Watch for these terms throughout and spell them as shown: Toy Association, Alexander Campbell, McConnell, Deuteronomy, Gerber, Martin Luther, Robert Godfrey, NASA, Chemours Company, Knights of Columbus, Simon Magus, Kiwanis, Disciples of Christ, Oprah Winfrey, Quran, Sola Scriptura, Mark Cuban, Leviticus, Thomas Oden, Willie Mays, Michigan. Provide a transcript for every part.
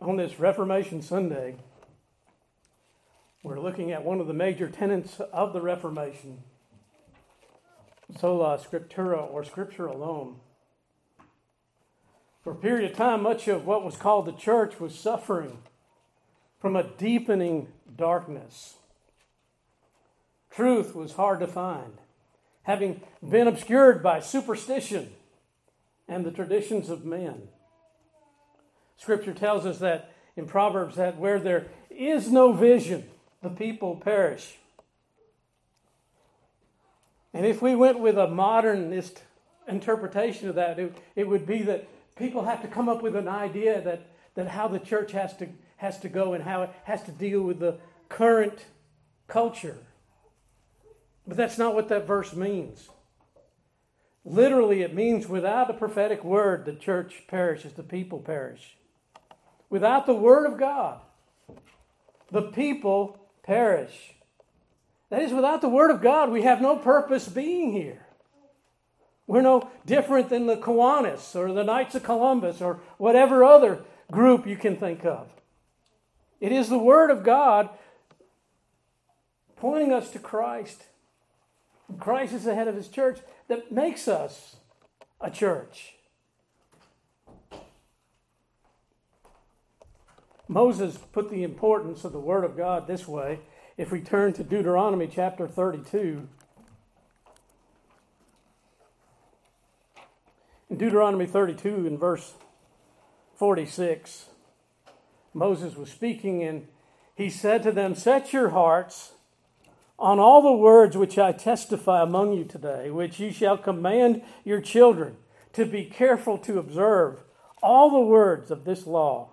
On this Reformation Sunday, we're looking at one of the major tenets of the Reformation, Sola Scriptura, or Scripture alone. For a period of time, much of what was called the church was suffering from a deepening darkness. Truth was hard to find, having been obscured by superstition and the traditions of men. Scripture tells us that in Proverbs that where there is no vision, the people perish. And if we went with a modernist interpretation of that, it would be that people have to come up with an idea that how the church has to go and how it has to deal with the current culture. But that's not what that verse means. Literally, it means without a prophetic word, the church perishes, the people perish. Without the word of God, the people perish. That is, without the word of God, we have no purpose being here. We're no different than the Kiwanis or the Knights of Columbus or whatever other group you can think of. It is the word of God pointing us to Christ. Christ is the head of his church that makes us a church. Moses put the importance of the word of God this way. If we turn to Deuteronomy chapter 32, in Deuteronomy 32 in verse 46, Moses was speaking and he said to them, "Set your hearts on all the words which I testify among you today, which you shall command your children, to be careful to observe all the words of this law."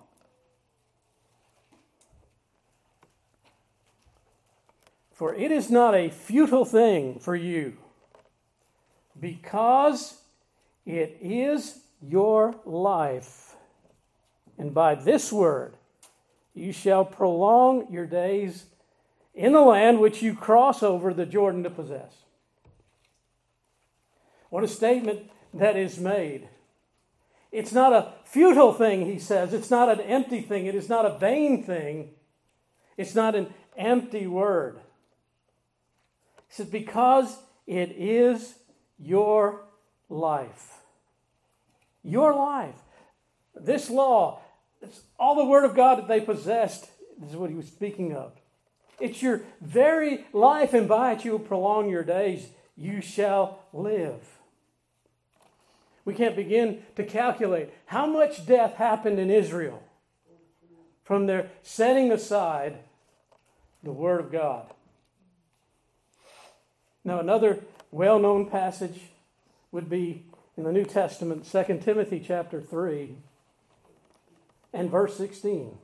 For it is not a futile thing for you, because it is your life. And by this word you shall prolong your days in the land which you cross over the Jordan to possess. What a statement that is made. It's not a futile thing, he says. It's not an empty thing. It is not a vain thing. It's not an empty word. He says, because it is your life. Your life. This law, all the word of God that they possessed, this is what he was speaking of. It's your very life, and by it you will prolong your days. You shall live. We can't begin to calculate how much death happened in Israel from their setting aside the word of God. Now, another well-known passage would be in the New Testament, 2 Timothy chapter 3 and verse 16.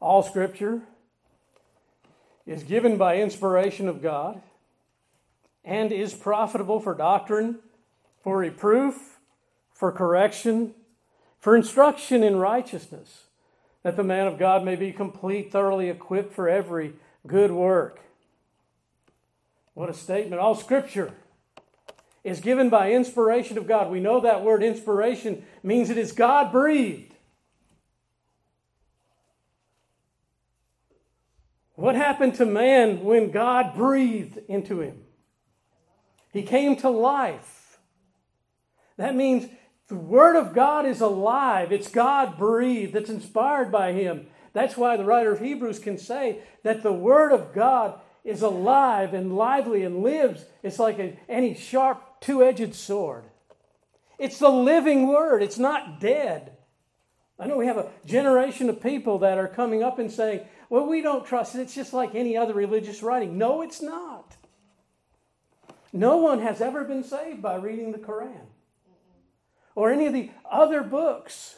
All Scripture is given by inspiration of God and is profitable for doctrine, for reproof, for correction, for instruction in righteousness, that the man of God may be complete, thoroughly equipped for every good work. What a statement. All Scripture is given by inspiration of God. We know that word inspiration means it is God-breathed. What happened to man when God breathed into him? He came to life. That means the Word of God is alive. It's God breathed. It's inspired by Him. That's why the writer of Hebrews can say that the Word of God is alive and lively and lives. It's like any sharp two-edged sword. It's the living Word. It's not dead. I know we have a generation of people that are coming up and saying, well, we don't trust it. It's just like any other religious writing. No, it's not. No one has ever been saved by reading the Quran or any of the other books.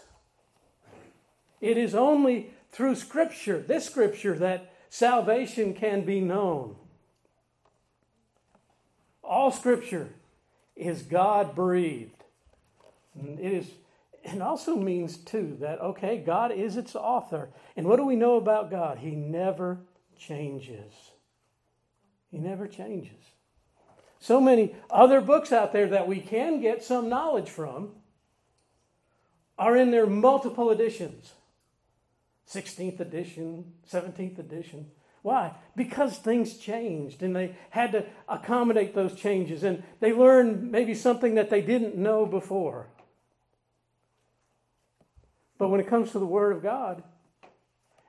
It is only through Scripture, this Scripture, that salvation can be known. All Scripture is God-breathed. It is. And also means, too, that, okay, God is its author. And what do we know about God? He never changes. He never changes. So many other books out there that we can get some knowledge from are in their multiple editions. 16th edition, 17th edition. Why? Because things changed and they had to accommodate those changes and they learned maybe something that they didn't know before. But when it comes to the Word of God,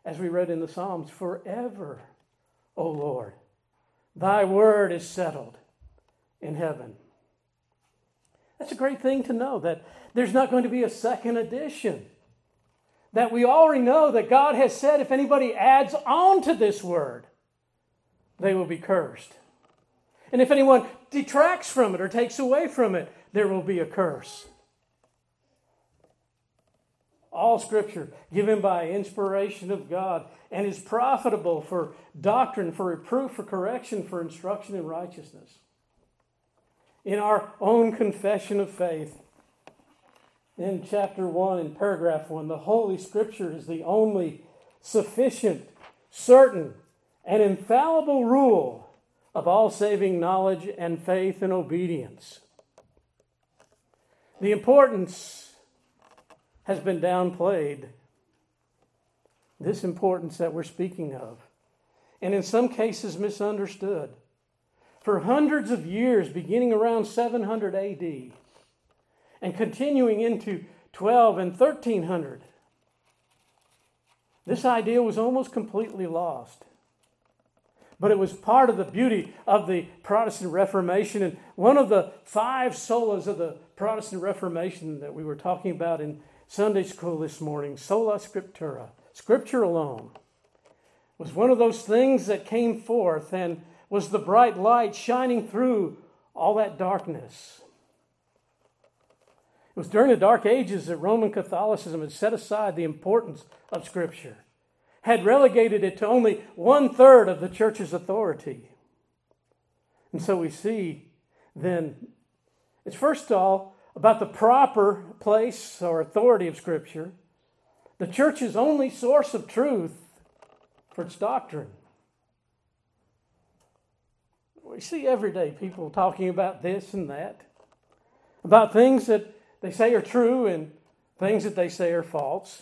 as we read in the Psalms, forever, O Lord, thy word is settled in heaven. That's a great thing to know, that there's not going to be a second edition. That we already know that God has said if anybody adds on to this word, they will be cursed. And if anyone detracts from it or takes away from it, there will be a curse. All Scripture given by inspiration of God and is profitable for doctrine, for reproof, for correction, for instruction in righteousness. In our own confession of faith, in chapter 1, in paragraph 1, the Holy Scripture is the only sufficient, certain, and infallible rule of all saving knowledge and faith and obedience. The importance has been downplayed, this importance that we're speaking of, and in some cases misunderstood. For hundreds of years, beginning around 700 AD, and continuing into 12 and 1300, this idea was almost completely lost. But it was part of the beauty of the Protestant Reformation, and one of the five solas of the Protestant Reformation that we were talking about in Sunday school this morning, Sola Scriptura, Scripture alone, was one of those things that came forth and was the bright light shining through all that darkness. It was during the Dark Ages that Roman Catholicism had set aside the importance of Scripture, had relegated it to only 1/3 of the church's authority. And so we see then, it's first of all about the proper place or authority of Scripture, the church's only source of truth for its doctrine. We see every day people talking about this and that, about things that they say are true and things that they say are false.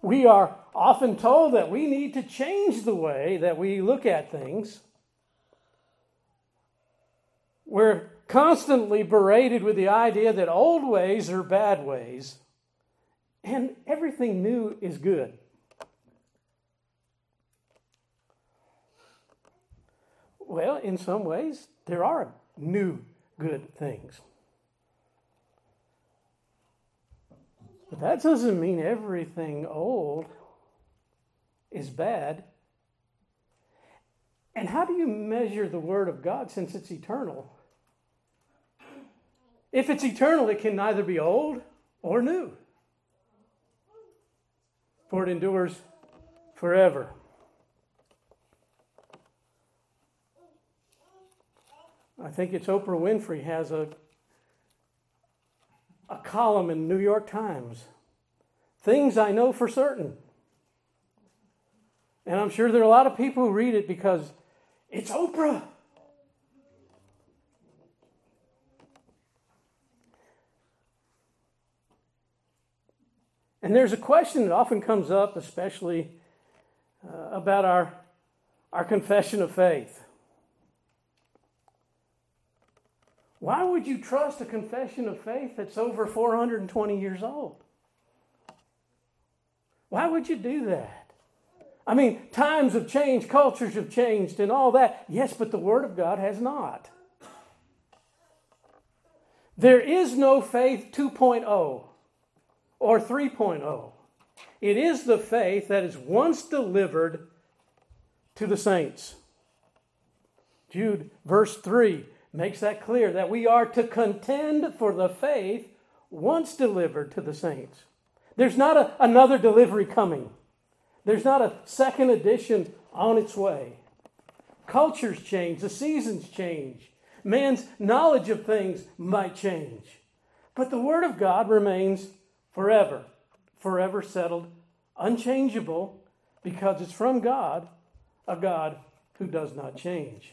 We are often told that we need to change the way that we look at things. We're constantly berated with the idea that old ways are bad ways and everything new is good. Well, in some ways, there are new good things. But that doesn't mean everything old is bad. And how do you measure the Word of God since it's eternal? If it's eternal, it can neither be old or new, for it endures forever. I think it's Oprah Winfrey has a column in New York Times, Things I Know for Certain. And I'm sure there are a lot of people who read it because it's Oprah. And there's a question that often comes up, especially about our confession of faith. Why would you trust a confession of faith that's over 420 years old? Why would you do that? I mean, times have changed, cultures have changed, and all that. Yes, but the Word of God has not. There is no faith 2.0 or 3.0. It is the faith that is once delivered to the saints. Jude, verse 3. Makes that clear that we are to contend for the faith once delivered to the saints. There's not another delivery coming. There's not a second edition on its way. Cultures change. The seasons change. Man's knowledge of things might change. But the Word of God remains forever, forever settled, unchangeable, because it's from God, a God who does not change.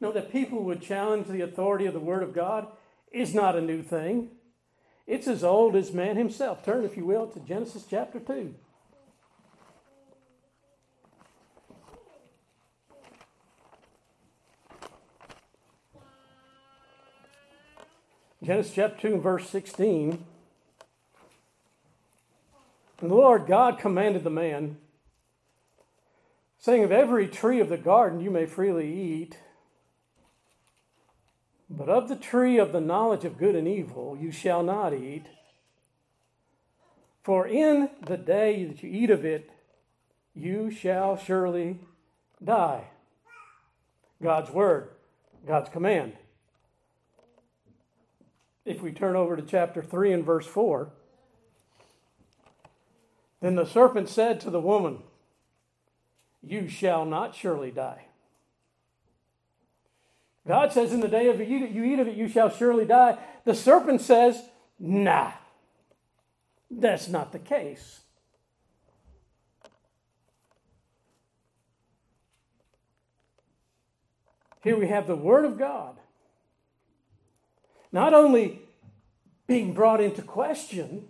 No, that people would challenge the authority of the Word of God is not a new thing. It's as old as man himself. Turn, if you will, to Genesis chapter 2. Genesis chapter 2 and verse 16. And the Lord God commanded the man, saying, of every tree of the garden you may freely eat, but of the tree of the knowledge of good and evil you shall not eat. For in the day that you eat of it, you shall surely die. God's word, God's command. If we turn over to chapter 3 and verse 4, then the serpent said to the woman, you shall not surely die. God says in the day of you eat of it, you shall surely die. The serpent says, nah, that's not the case. Here we have the Word of God not only being brought into question,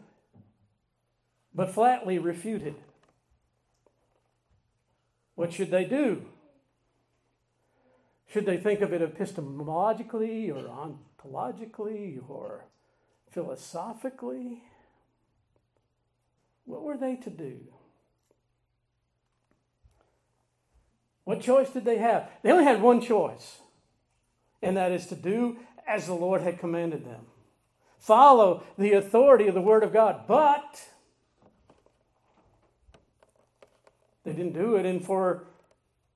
but flatly refuted. What should they do? Should they think of it epistemologically or ontologically or philosophically? What were they to do? What choice did they have? They only had one choice, and that is to do as the Lord had commanded them. Follow the authority of the Word of God. But they didn't do it, and for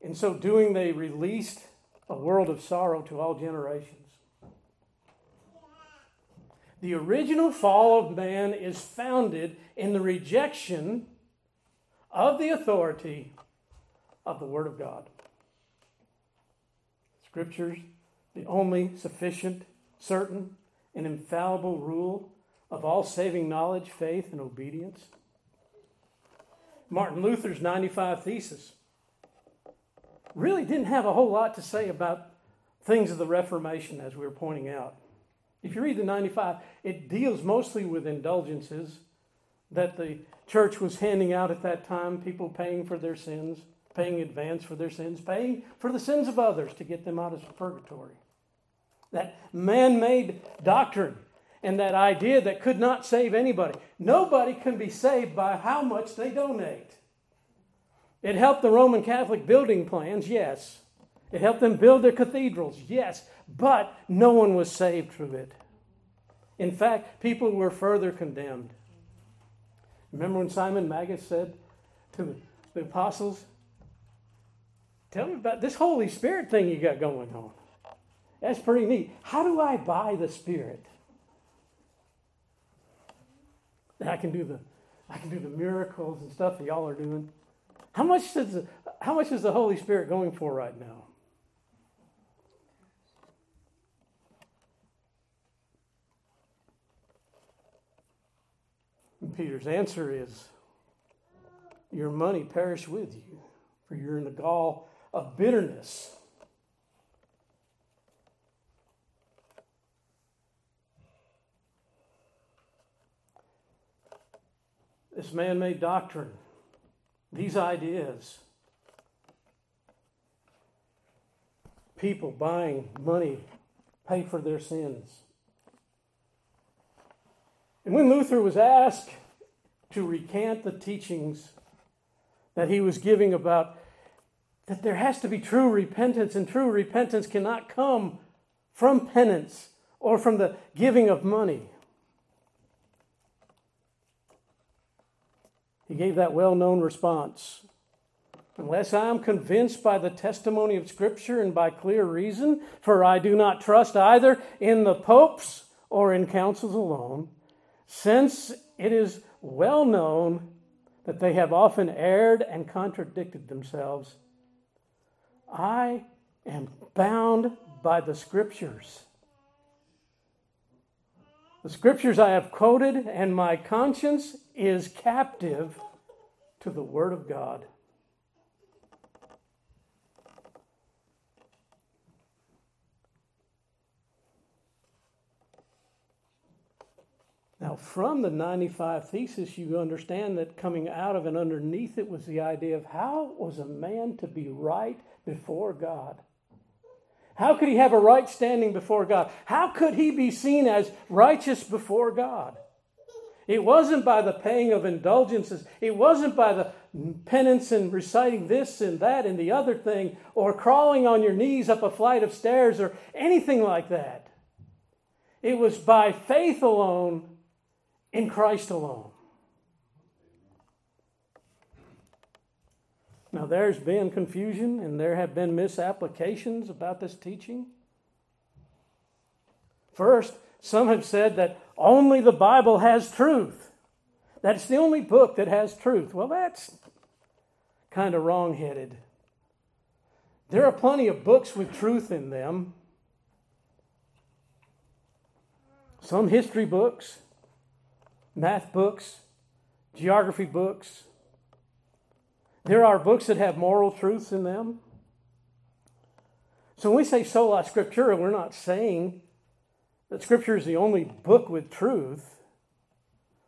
in so doing they released a world of sorrow to all generations. The original fall of man is founded in the rejection of the authority of the Word of God. Scriptures, the only sufficient, certain, and infallible rule of all saving knowledge, faith, and obedience. Martin Luther's 95 Theses really didn't have a whole lot to say about things of the Reformation, as we were pointing out. If you read the 95, it deals mostly with indulgences that the church was handing out at that time, people paying for their sins, paying advance for their sins, paying for the sins of others to get them out of purgatory. That man-made doctrine and that idea that could not save anybody. Nobody can be saved by how much they donate. It helped the Roman Catholic building plans, yes. It helped them build their cathedrals, yes. But no one was saved through it. In fact, people were further condemned. Remember when Simon Magus said to the apostles, tell me about this Holy Spirit thing you got going on. That's pretty neat. How do I buy the Spirit? I can do the miracles and stuff that y'all are doing. How much is the Holy Spirit going for right now? And Peter's answer is, your money perish with you, for you're in the gall of bitterness. This man-made doctrine, these ideas, people buying money, pay for their sins. And when Luther was asked to recant the teachings that he was giving about that there has to be true repentance, and true repentance cannot come from penance or from the giving of money, he gave that well-known response. Unless I am convinced by the testimony of Scripture and by clear reason, for I do not trust either in the popes or in councils alone, since it is well known that they have often erred and contradicted themselves, I am bound by the Scriptures. The Scriptures I have quoted, and my conscience is captive to the Word of God. Now, from the 95 Thesis, you understand that coming out of and underneath it was the idea of how was a man to be right before God? How could he have a right standing before God? How could he be seen as righteous before God? It wasn't by the paying of indulgences. It wasn't by the penance and reciting this and that and the other thing, or crawling on your knees up a flight of stairs or anything like that. It was by faith alone in Christ alone. Now, there's been confusion and there have been misapplications about this teaching. First, some have said that only the Bible has truth. That's the only book that has truth. Well, that's kind of wrong-headed. There are plenty of books with truth in them. Some history books, math books, geography books. There are books that have moral truths in them. So when we say sola scriptura, we're not saying that Scripture is the only book with truth,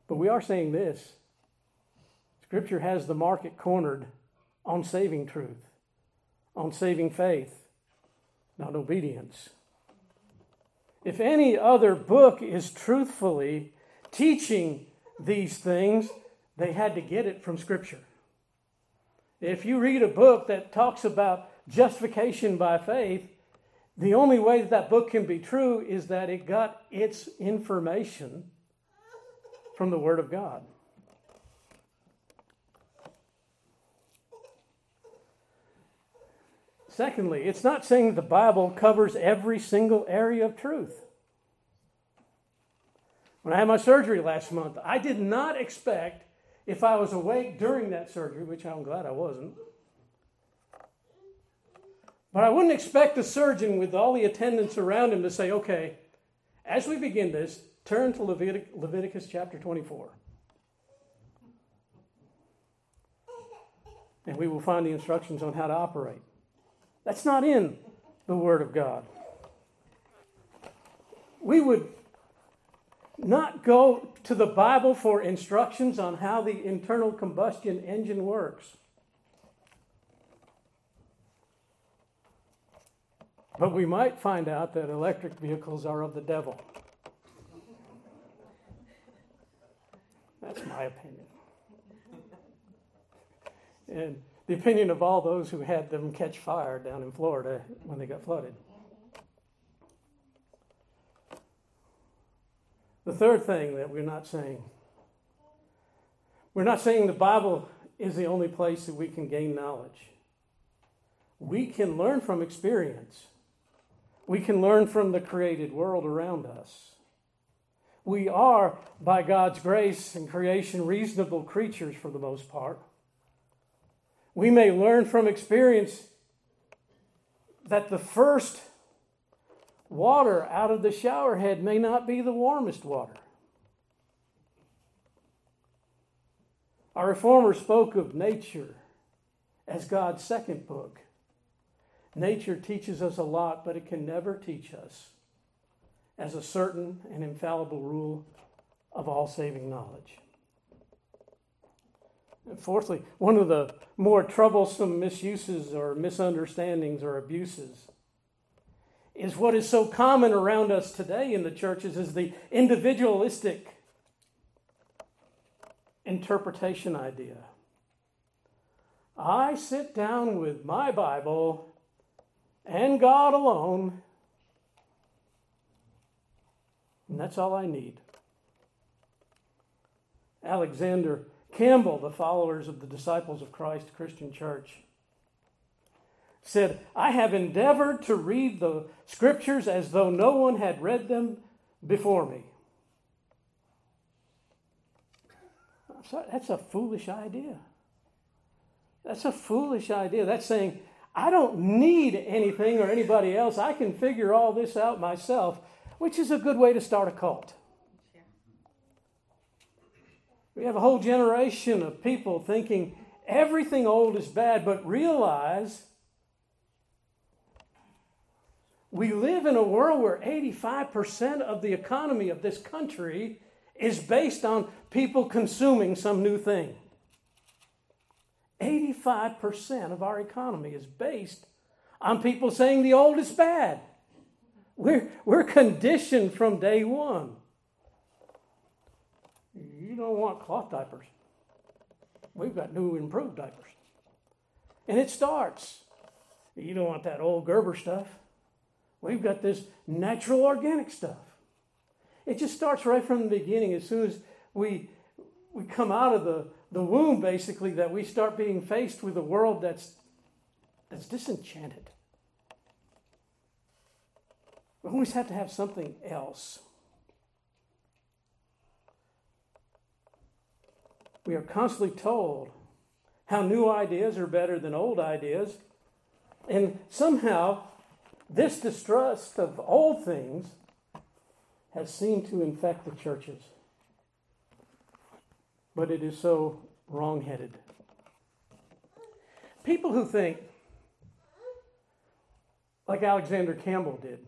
but we are saying this. Scripture has the market cornered on saving truth, on saving faith, not obedience. If any other book is truthfully teaching these things, they had to get it from Scripture. If you read a book that talks about justification by faith, the only way that that book can be true is that it got its information from the Word of God. Secondly, it's not saying the Bible covers every single area of truth. When I had my surgery last month, I did not expect, if I was awake during that surgery, which I'm glad I wasn't, but I wouldn't expect the surgeon with all the attendants around him to say, okay, as we begin this, turn to Leviticus chapter 24. And we will find the instructions on how to operate. That's not in the Word of God. We would not go to the Bible for instructions on how the internal combustion engine works. But we might find out that electric vehicles are of the devil. That's my opinion. And the opinion of all those who had them catch fire down in Florida when they got flooded. The third thing that we're not saying the Bible is the only place that we can gain knowledge. We can learn from experience. We can learn from the created world around us. We are, by God's grace and creation, reasonable creatures for the most part. We may learn from experience that the first water out of the shower head may not be the warmest water. Our reformer spoke of nature as God's second book. Nature teaches us a lot, but it can never teach us as a certain and infallible rule of all saving knowledge. And fourthly, one of the more troublesome misuses or misunderstandings or abuses is what is so common around us today in the churches is the individualistic interpretation idea. I sit down with my Bible and God alone, and that's all I need. Alexander Campbell, the followers of the Disciples of Christ Christian Church, said, I have endeavored to read the Scriptures as though no one had read them before me. I'm sorry, that's a foolish idea. That's a foolish idea. That's saying, I don't need anything or anybody else. I can figure all this out myself, which is a good way to start a cult. Yeah. We have a whole generation of people thinking everything old is bad, but realize we live in a world where 85% of the economy of this country is based on people consuming some new thing. 85% of our economy is based on people saying the old is bad. We're conditioned from day one. You don't want cloth diapers. We've got new improved diapers. And it starts. You don't want that old Gerber stuff. We've got this natural organic stuff. It just starts right from the beginning. As soon as we come out of the womb, basically, that we start being faced with a world that's disenchanted. We always have to have something else. We are constantly told how new ideas are better than old ideas. And somehow, this distrust of old things has seemed to infect the churches. But it is so wrong-headed. People who think, like Alexander Campbell did,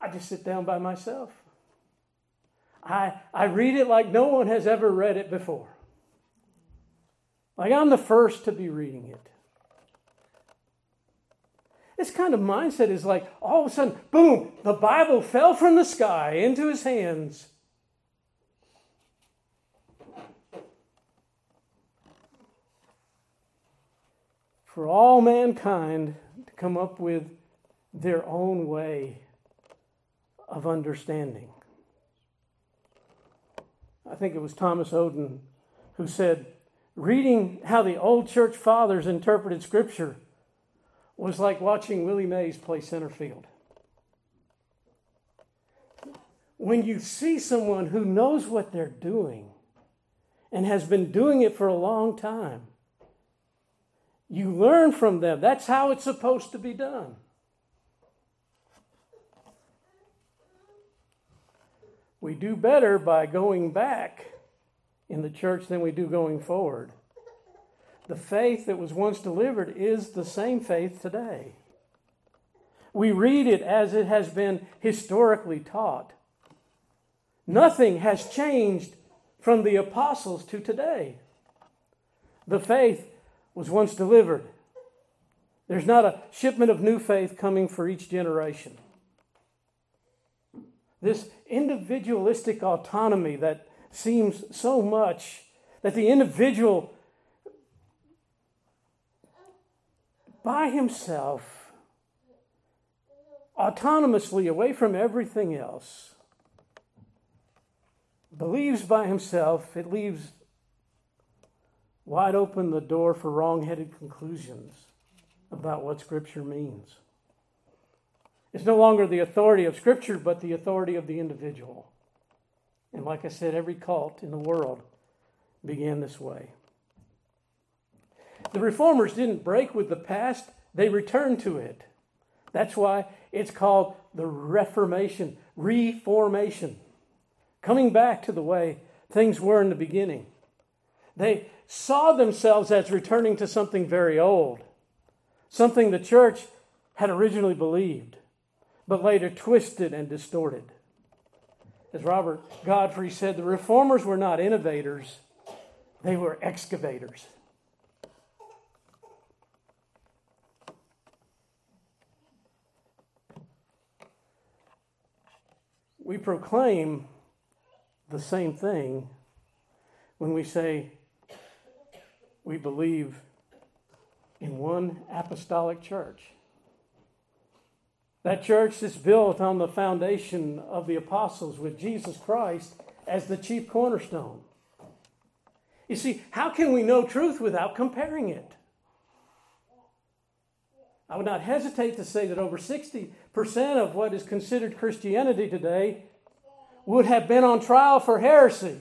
I just sit down by myself. I read it like no one has ever read it before. Like I'm the first to be reading it. This kind of mindset is like all of a sudden, boom, the Bible fell from the sky into his hands. For all mankind to come up with their own way of understanding. I think it was Thomas Oden who said, reading how the old church fathers interpreted Scripture was like watching Willie Mays play center field. When you see someone who knows what they're doing and has been doing it for a long time, you learn from them. That's how it's supposed to be done. We do better by going back in the church than we do going forward. The faith that was once delivered is the same faith today. We read it as it has been historically taught. Nothing has changed from the apostles to today. The faith was once delivered. There's not a shipment of new faith coming for each generation. This individualistic autonomy that seems so much, that the individual by himself, autonomously away from everything else, believes by himself, it leaves wide open the door for wrong-headed conclusions about what Scripture means. It's no longer the authority of Scripture, but the authority of the individual. And like I said, every cult in the world began this way. The Reformers didn't break with the past, they returned to it. That's why it's called the Reformation, reformation. Coming back to the way things were in the beginning. They saw themselves as returning to something very old, something the church had originally believed, but later twisted and distorted. As Robert Godfrey said, the Reformers were not innovators, they were excavators. We proclaim the same thing when we say we believe in one apostolic church. That church is built on the foundation of the apostles with Jesus Christ as the chief cornerstone. You see, how can we know truth without comparing it? I would not hesitate to say that over 60% of what is considered Christianity today would have been on trial for heresy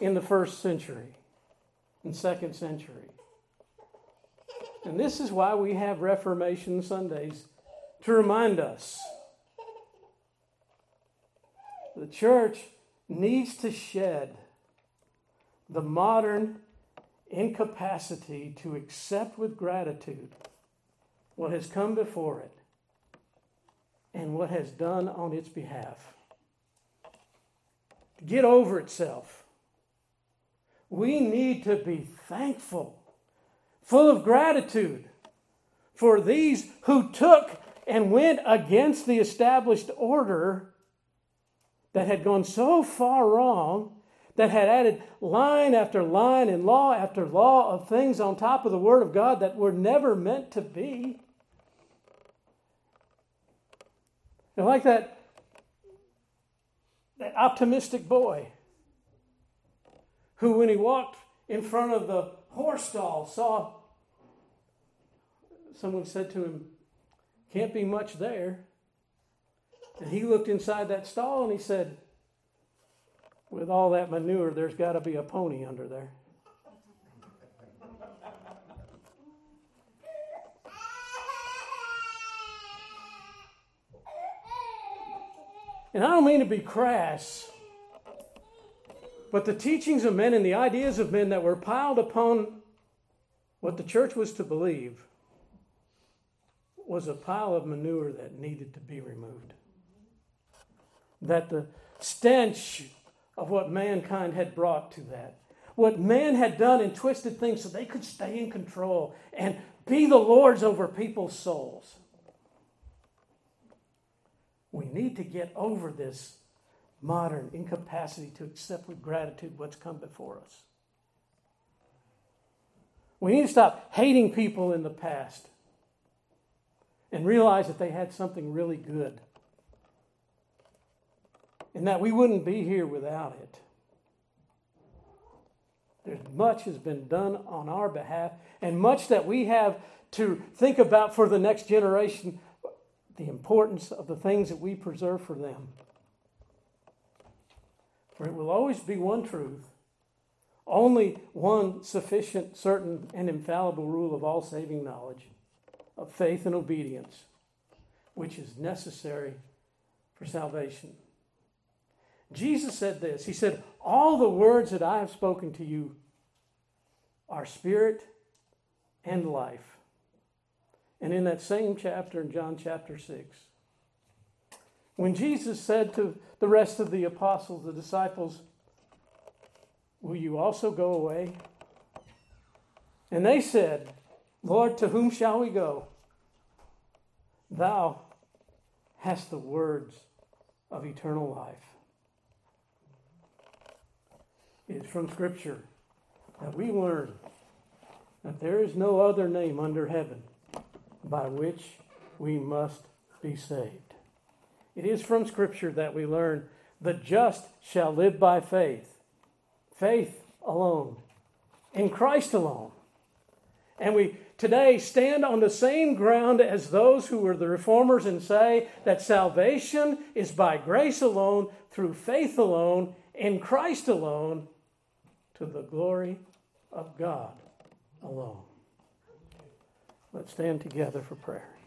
in the first century and second century. And this is why we have Reformation Sundays, to remind us. The church needs to shed the modern incapacity to accept with gratitude what has come before it and what has done on its behalf. Get over itself. We need to be thankful, full of gratitude for these who took and went against the established order that had gone so far wrong, that had added line after line and law after law of things on top of the Word of God that were never meant to be. And like that optimistic boy who, when he walked in front of the horse stall, saw someone said to him, "Can't be much there." And he looked inside that stall and he said, "With all that manure, there's got to be a pony under there." And I don't mean to be crass, but the teachings of men and the ideas of men that were piled upon what the church was to believe was a pile of manure that needed to be removed. That the stench of what mankind had brought to that. What man had done and twisted things so they could stay in control and be the lords over people's souls. We need to get over this modern incapacity to accept with gratitude what's come before us. We need to stop hating people in the past and realize that they had something really good, and that we wouldn't be here without it. There's much has been done on our behalf, and much that we have to think about for the next generation, the importance of the things that we preserve for them. For it will always be one truth, only one sufficient, certain, and infallible rule of all saving knowledge, of faith and obedience, which is necessary for salvation. Jesus said this. He said, "All the words that I have spoken to you are spirit and life." And in that same chapter, in John chapter 6, when Jesus said to the rest of the apostles, the disciples, "Will you also go away?" And they said, "Lord, to whom shall we go? Thou hast the words of eternal life." It's from Scripture that we learn that there is no other name under heaven by which we must be saved. It is from Scripture that we learn the just shall live by faith, faith alone, in Christ alone. And we today stand on the same ground as those who were the reformers and say that salvation is by grace alone, through faith alone, in Christ alone, to the glory of God alone. Let's stand together for prayer.